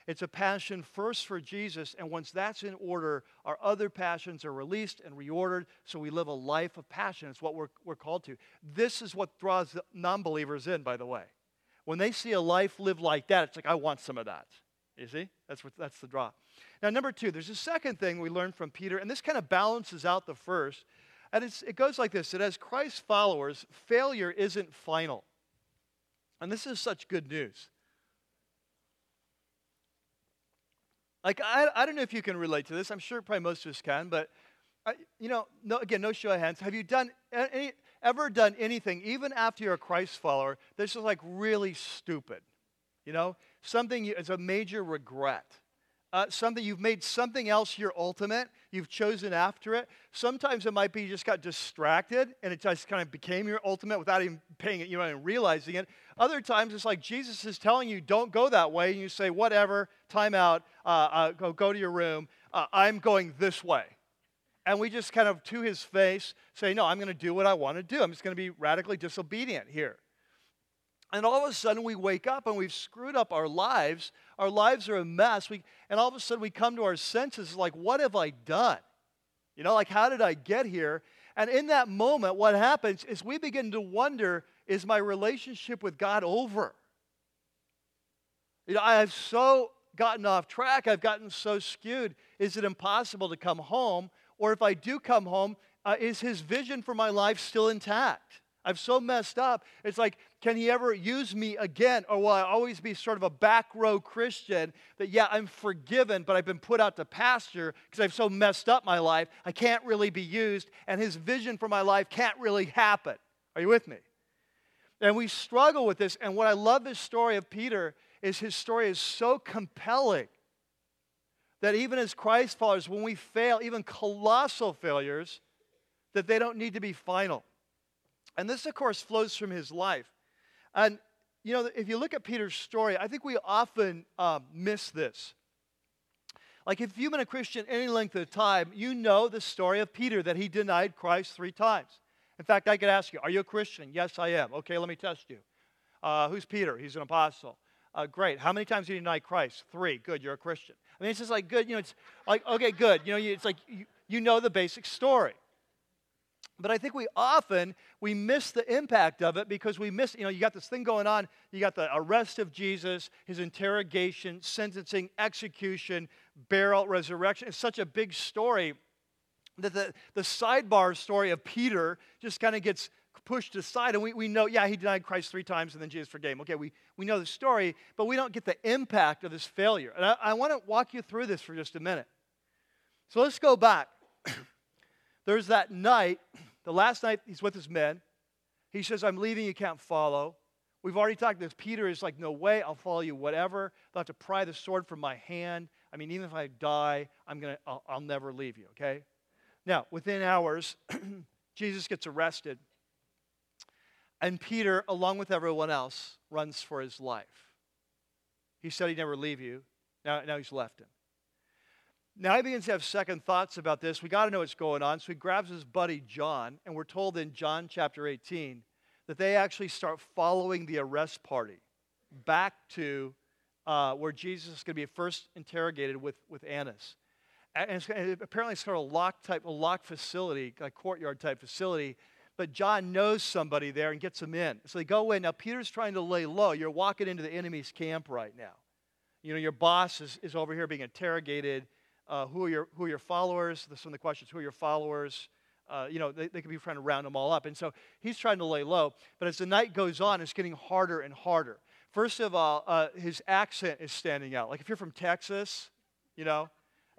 It's a passion first for Jesus, and once that's in order, our other passions are released and reordered, so we live a life of passion. It's what we're, we're called to. This is what draws the non-believers in, by the way. When they see a life lived like that, it's like, I want some of that. You see? That's what, that's the draw. Now, number two, there's a second thing we learned from Peter, and this kind of balances out the first, and it's, it goes like this, that as Christ's followers, failure isn't final. And this is such good news. Like, I, I don't know if you can relate to this. I'm sure probably most of us can, but, I, you know, no, again, no show of hands. Have you done any, ever done anything, even after you're a Christ follower, this is like really stupid, you know? Something, you, it's a major regret. Uh, something, you've made something else your ultimate. You've chosen after it. Sometimes it might be you just got distracted, and it just kind of became your ultimate without even paying it, you know, and realizing it. Other times, it's like Jesus is telling you, don't go that way, and you say, whatever, time out, uh, uh, go, go to your room, uh, I'm going this way. And we just kind of, to his face, say, no, I'm going to do what I want to do. I'm just going to be radically disobedient here. And all of a sudden, we wake up, and we've screwed up our lives. Our lives are a mess. We, and all of a sudden, we come to our senses, like, what have I done? You know, like, how did I get here? And in that moment, what happens is we begin to wonder, is my relationship with God over? You know, I have so gotten off track. I've gotten so skewed. Is it impossible to come home? Or if I do come home, uh, is his vision for my life still intact? I've so messed up. It's like, can he ever use me again? Or will I always be sort of a back row Christian that, yeah, I'm forgiven, but I've been put out to pasture because I've so messed up my life. I can't really be used, and his vision for my life can't really happen. Are you with me? And we struggle with this. And what I love this story of Peter is his story is so compelling that even as Christ followers, when we fail, even colossal failures, that they don't need to be final. And this, of course, flows from his life. And, you know, if you look at Peter's story, I think we often um, miss this. Like, if you've been a Christian any length of time, you know the story of Peter, that he denied Christ three times. In fact, I could ask you, are you a Christian? Yes, I am. Okay, let me test you. Uh, who's Peter? He's an apostle. Uh, great. How many times did you deny Christ? Three. Good, you're a Christian. I mean, it's just like, good, you know, it's like, okay, good. You know, you, it's like, you, you know the basic story. But I think we often, we miss the impact of it because we miss, you know, you got this thing going on. You got the arrest of Jesus, his interrogation, sentencing, execution, burial, resurrection. It's such a big story that the, the sidebar story of Peter just kind of gets pushed aside. And we, we know, yeah, he denied Christ three times and then Jesus forgave him. Okay, we, we know the story, but we don't get the impact of this failure. And I, I want to walk you through this for just a minute. So let's go back. There's that night, the last night he's with his men. He says, I'm leaving, you can't follow. We've already talked this. Peter is like, no way, I'll follow you, whatever. They'll have to pry the sword from my hand. I mean, even if I die, I'm gonna, I'll, I'll never leave you, okay? Now, within hours, Jesus gets arrested. And Peter, along with everyone else, runs for his life. He said he'd never leave you. Now, now he's left him. Now he begins to have second thoughts about this. We got to know what's going on. So he grabs his buddy John, and we're told in John chapter eighteen that they actually start following the arrest party back to uh, where Jesus is going to be first interrogated with, with Annas. And it's, and apparently it's sort of a locked type, a locked facility, a courtyard type facility. But John knows somebody there and gets him in. So they go in. Now Peter's trying to lay low. You're walking into the enemy's camp right now. You know, your boss is, is over here being interrogated. Uh, who are your who are your followers? This is one of the questions. Who are your followers? Uh, you know, they, they could be trying to round them all up. And so he's trying to lay low. But as the night goes on, it's getting harder and harder. First of all, uh, his accent is standing out. Like if you're from Texas, you know,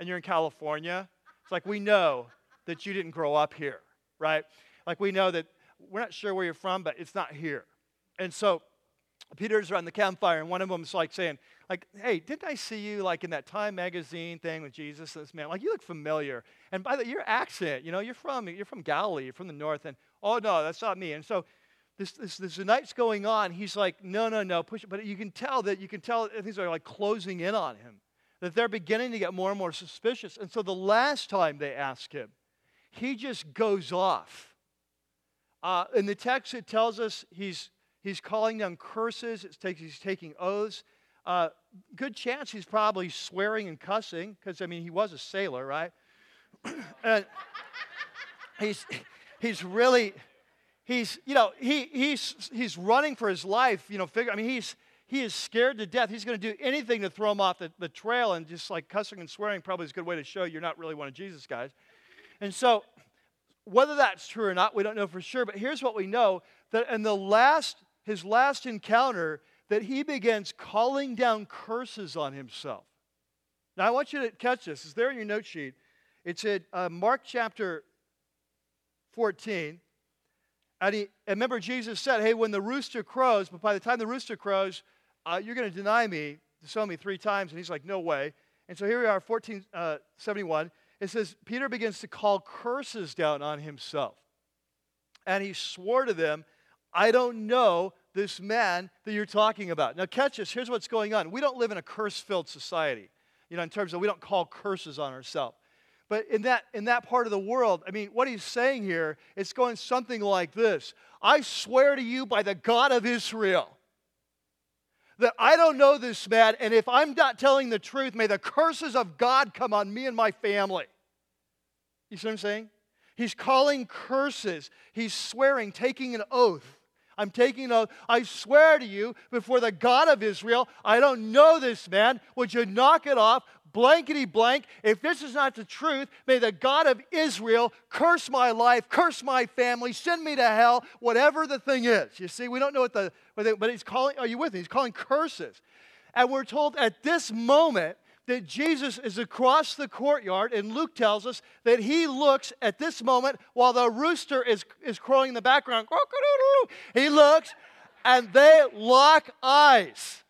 and you're in California, it's like we know that you didn't grow up here, right? Like we know that we're not sure where you're from, but it's not here. And so Peter's around the campfire, and one of them's like saying, like, hey, didn't I see you like in that Time magazine thing with Jesus? This man, like, you look familiar. And by the your accent, you know, you're from you're from Galilee, you're from the north. And oh no, that's not me. And so this this this the night's going on. He's like, no, no, no, push it. But you can tell that you can tell things are like closing in on him. That they're beginning to get more and more suspicious. And so the last time they ask him, he just goes off. Uh, in the text, it tells us he's he's calling down curses. It's take, he's taking oaths. Uh, good chance he's probably swearing and cussing because, I mean, he was a sailor, right? And he's he's really he's you know he he's he's running for his life. You know, figure. I mean, he's he is scared to death. He's going to do anything to throw him off the, the trail, and just like cussing and swearing probably is a good way to show you're not really one of Jesus' guys. And so, whether that's true or not, we don't know for sure. But here's what we know: that in the last his last encounter, that he begins calling down curses on himself. Now, I want you to catch this. It's there in your note sheet. It's in uh, Mark chapter fourteen. And, he, and remember, Jesus said, hey, when the rooster crows, but by the time the rooster crows, uh, you're going to deny me, disown me three times. And he's like, no way. And so here we are, fourteen seventy-one. It says, Peter begins to call curses down on himself. And he swore to them, I don't know this man that you're talking about. Now catch this, here's what's going on. We don't live in a curse-filled society, you know, in terms of we don't call curses on ourselves. But in that, in that part of the world, I mean, what he's saying here, it's going something like this. I swear to you by the God of Israel that I don't know this man, and if I'm not telling the truth, may the curses of God come on me and my family. You see what I'm saying? He's calling curses. He's swearing, taking an oath. I'm taking an oath. I swear to you before the God of Israel, I don't know this man. Would you knock it off? Blankety blank. If this is not the truth, may the God of Israel curse my life, curse my family, send me to hell, whatever the thing is. You see, we don't know what the, but he's calling, are you with me? He's calling curses. And we're told at this moment that Jesus is across the courtyard, and Luke tells us that he looks at this moment while the rooster is, is crowing in the background. He looks, and they lock eyes.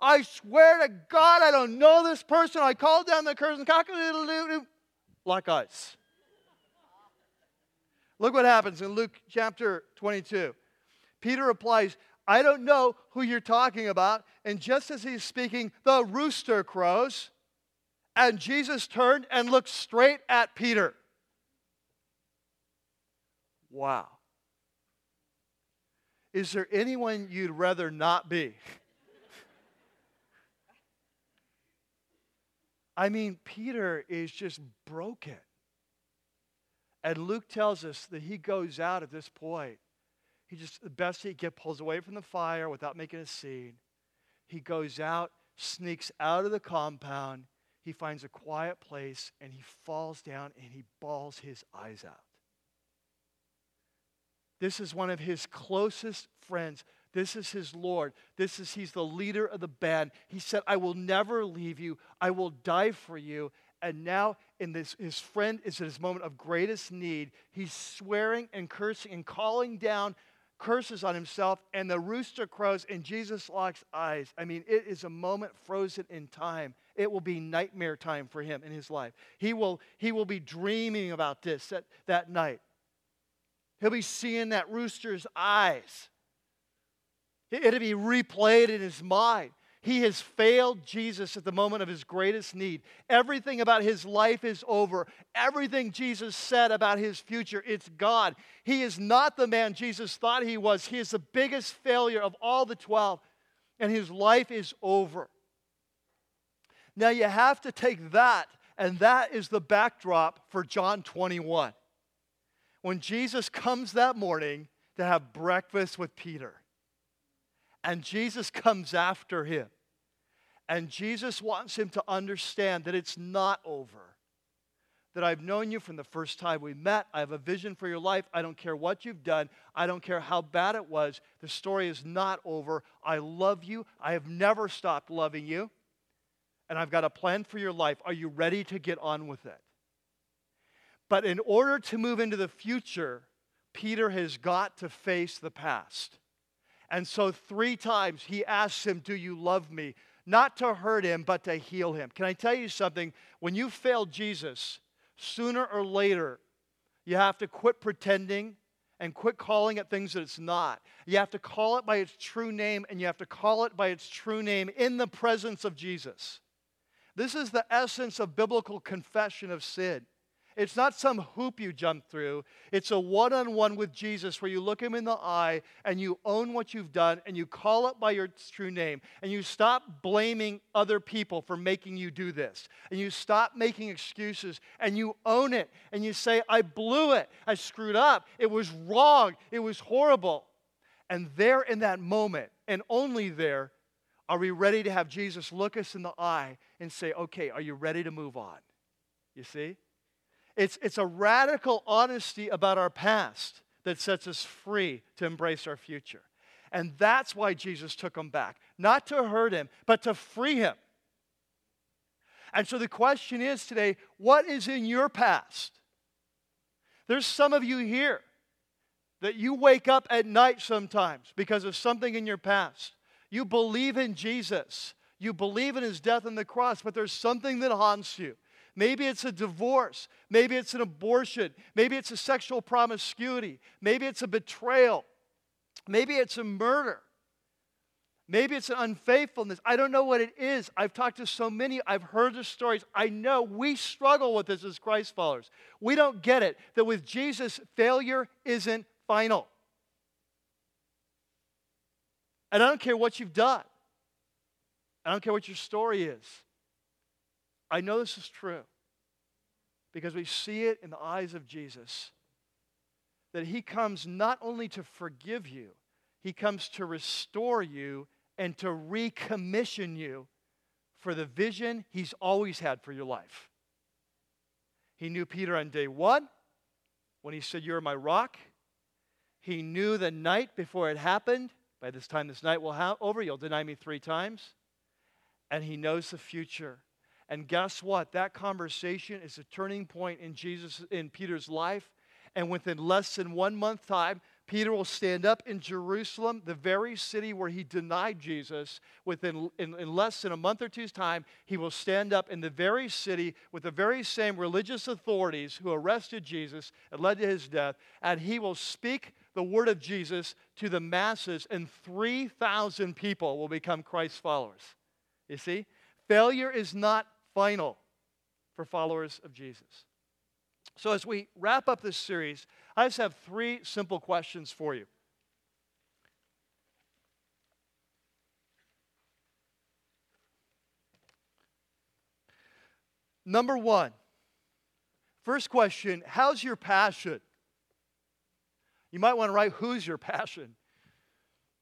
I swear to God, I don't know this person. I called down the curse and lock eyes. Look what happens in Luke chapter twenty-two. Peter replies, I don't know who you're talking about. And just as he's speaking, the rooster crows. And Jesus turned and looked straight at Peter. Wow. Is there anyone you'd rather not be? I mean, Peter is just broken. And Luke tells us that he goes out at this point. He just, the best he gets, pulls away from the fire without making a scene. He goes out, sneaks out of the compound. He finds a quiet place, and he falls down, and he bawls his eyes out. This is one of his closest friends. This is his Lord. This is, he's the leader of the band. He said, I will never leave you. I will die for you. And now in this, his friend is at his moment of greatest need. He's swearing and cursing and calling down curses on himself, and the rooster crows, and Jesus locks eyes. I mean, it is a moment frozen in time. It will be nightmare time for him in his life. He will, he will be dreaming about this that, that night. He'll be seeing that rooster's eyes. It'll be replayed in his mind. He has failed Jesus at the moment of his greatest need. Everything about his life is over. Everything Jesus said about his future, it's gone. He is not the man Jesus thought he was. He is the biggest failure of all the twelve, and his life is over. Now, you have to take that, and that is the backdrop for John twenty-one. When Jesus comes that morning to have breakfast with Peter, and Jesus comes after him, and Jesus wants him to understand that it's not over, that I've known you from the first time we met. I have a vision for your life. I don't care what you've done. I don't care how bad it was. The story is not over. I love you. I have never stopped loving you, and I've got a plan for your life. Are you ready to get on with it? But in order to move into the future, Peter has got to face the past. And so three times he asks him, do you love me? Not to hurt him, but to heal him. Can I tell you something? When you fail Jesus, sooner or later, you have to quit pretending and quit calling it things that it's not. You have to call it by its true name, and you have to call it by its true name in the presence of Jesus. This is the essence of biblical confession of sin. It's not some hoop you jump through. It's a one-on-one with Jesus where you look him in the eye and you own what you've done and you call it by your true name and you stop blaming other people for making you do this and you stop making excuses and you own it and you say, I blew it. I screwed up. It was wrong. It was horrible. And there in that moment, and only there, are we ready to have Jesus look us in the eye and say, okay, are you ready to move on? You see? It's, it's a radical honesty about our past that sets us free to embrace our future. And that's why Jesus took him back. Not to hurt him, but to free him. And so the question is today, what is in your past? There's some of you here that you wake up at night sometimes because of something in your past. You believe in Jesus. You believe in his death on the cross, but there's something that haunts you. Maybe it's a divorce. Maybe it's an abortion. Maybe it's a sexual promiscuity. Maybe it's a betrayal. Maybe it's a murder. Maybe it's an unfaithfulness. I don't know what it is. I've talked to so many. I've heard the stories. I know we struggle with this as Christ followers. We don't get it, that with Jesus, failure isn't final. And I don't care what you've done. I don't care what your story is. I know this is true because we see it in the eyes of Jesus, that he comes not only to forgive you, he comes to restore you and to recommission you for the vision he's always had for your life. He knew Peter on day one when he said, you're my rock. He knew the night before it happened. By this time this night will be over, you'll deny me three times. And he knows the future. And guess what? That conversation is a turning point in Jesus, in Peter's life. And within less than one month time, Peter will stand up in Jerusalem, the very city where he denied Jesus. Within in, in less than a month or two's time, he will stand up in the very city with the very same religious authorities who arrested Jesus and led to his death. And he will speak the word of Jesus to the masses, and three thousand people will become Christ's followers. You see? Failure is not final for followers of Jesus. So as we wrap up this series, I just have three simple questions for you. Number one, first question, how's your passion? You might want to write, who's your passion?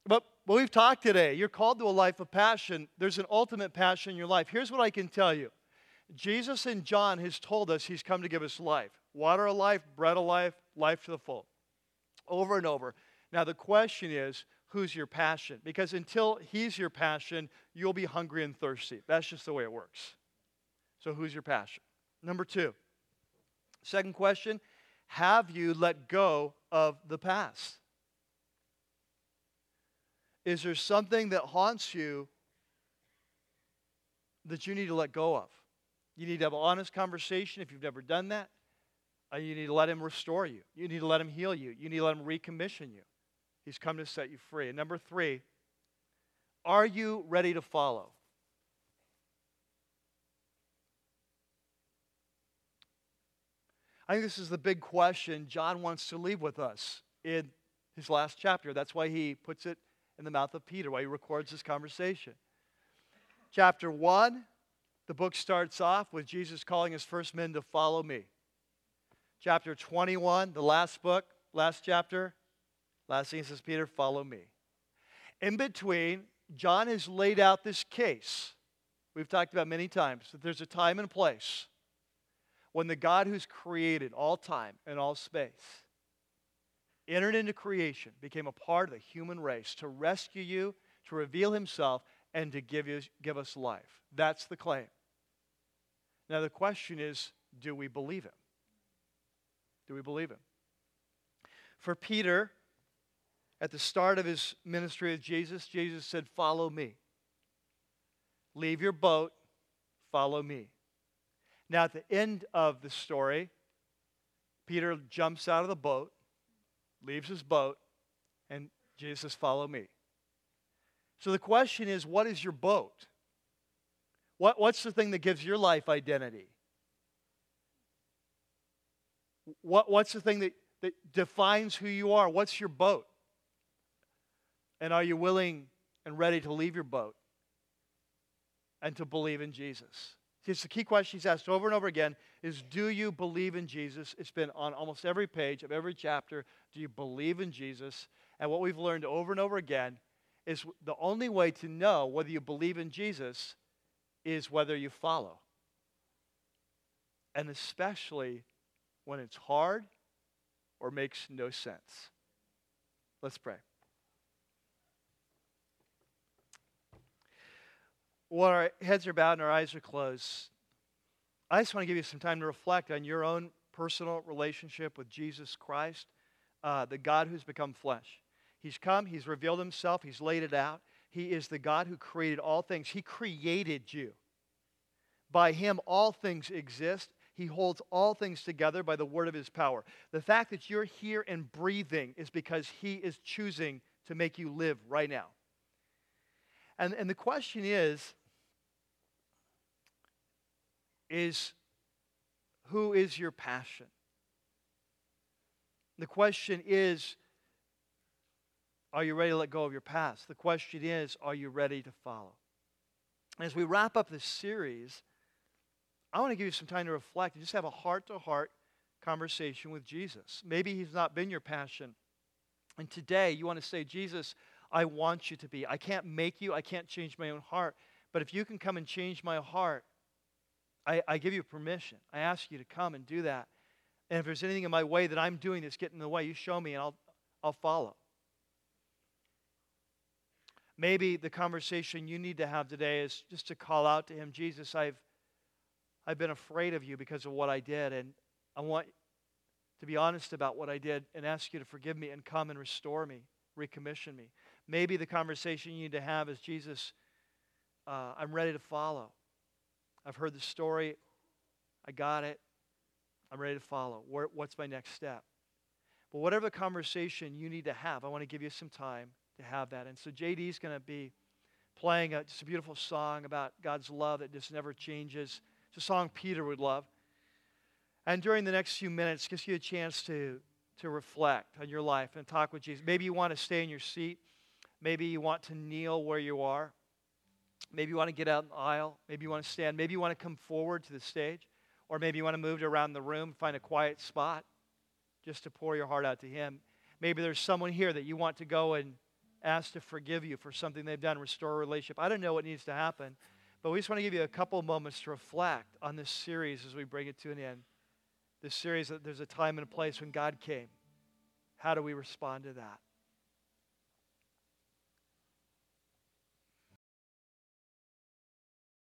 But Well, we've talked today. You're called to a life of passion. There's an ultimate passion in your life. Here's what I can tell you. Jesus in John has told us he's come to give us life. Water of life, bread of life, life to the full. Over and over. Now the question is, who's your passion? Because until he's your passion, you'll be hungry and thirsty. That's just the way it works. So who's your passion? Number two. Second question, have you let go of the past? Is there something that haunts you that you need to let go of? You need to have an honest conversation if you've never done that. You need to let him restore you. You need to let him heal you. You need to let him recommission you. He's come to set you free. And number three, are you ready to follow? I think this is the big question John wants to leave with us in his last chapter. That's why he puts it in the mouth of Peter, while he records this conversation. Chapter one, the book starts off with Jesus calling his first men to follow me. Chapter twenty-one, the last book, last chapter, last thing he says, Peter, follow me. In between, John has laid out this case we've talked about many times, that there's a time and place when the God who's created all time and all space entered into creation, became a part of the human race to rescue you, to reveal himself, and to give, you, give us life. That's the claim. Now the question is, do we believe him? Do we believe him? For Peter, at the start of his ministry with Jesus, Jesus said, "Follow me. Leave your boat, follow me." Now, at the end of the story, Peter jumps out of the boat, leaves his boat, and Jesus says, "Follow me." So the question is, what is your boat? What, what's the thing that gives your life identity? What, what's the thing that, that defines who you are? What's your boat? And are you willing and ready to leave your boat and to believe in Jesus? It's the key question he's asked over and over again is, do you believe in Jesus? It's been on almost every page of every chapter. Do you believe in Jesus? And what we've learned over and over again is the only way to know whether you believe in Jesus is whether you follow. And especially when it's hard or makes no sense. Let's pray. While our heads are bowed and our eyes are closed, I just want to give you some time to reflect on your own personal relationship with Jesus Christ, uh, the God who's become flesh. He's come, he's revealed himself, he's laid it out. He is the God who created all things. He created you. By him, all things exist. He holds all things together by the word of his power. The fact that you're here and breathing is because he is choosing to make you live right now. And, and the question is, is who is your passion? The question is, are you ready to let go of your past? The question is, are you ready to follow? As we wrap up this series, I want to give you some time to reflect and just have a heart-to-heart conversation with Jesus. Maybe he's not been your passion. And today you want to say, Jesus, I want you to be. I can't make you. I can't change my own heart. But if you can come and change my heart, I, I give you permission. I ask you to come and do that. And if there's anything in my way that I'm doing that's getting in the way, you show me and I'll, I'll follow. Maybe the conversation you need to have today is just to call out to him, Jesus, I've, I've been afraid of you because of what I did, and I want to be honest about what I did and ask you to forgive me and come and restore me, recommission me. Maybe the conversation you need to have is, Jesus, uh, I'm ready to follow. I've heard the story. I got it. I'm ready to follow. Where, what's my next step? But whatever conversation you need to have, I want to give you some time to have that. And so J D's going to be playing a, just a beautiful song about God's love that just never changes. It's a song Peter would love. And during the next few minutes, gives you a chance to, to reflect on your life and talk with Jesus. Maybe you want to stay in your seat. Maybe you want to kneel where you are. Maybe you want to get out in the aisle. Maybe you want to stand. Maybe you want to come forward to the stage. Or maybe you want to move around the room, find a quiet spot just to pour your heart out to him. Maybe there's someone here that you want to go and ask to forgive you for something they've done, restore a relationship. I don't know what needs to happen, but we just want to give you a couple moments to reflect on this series as we bring it to an end. This series, there's a time and a place when God came. How do we respond to that?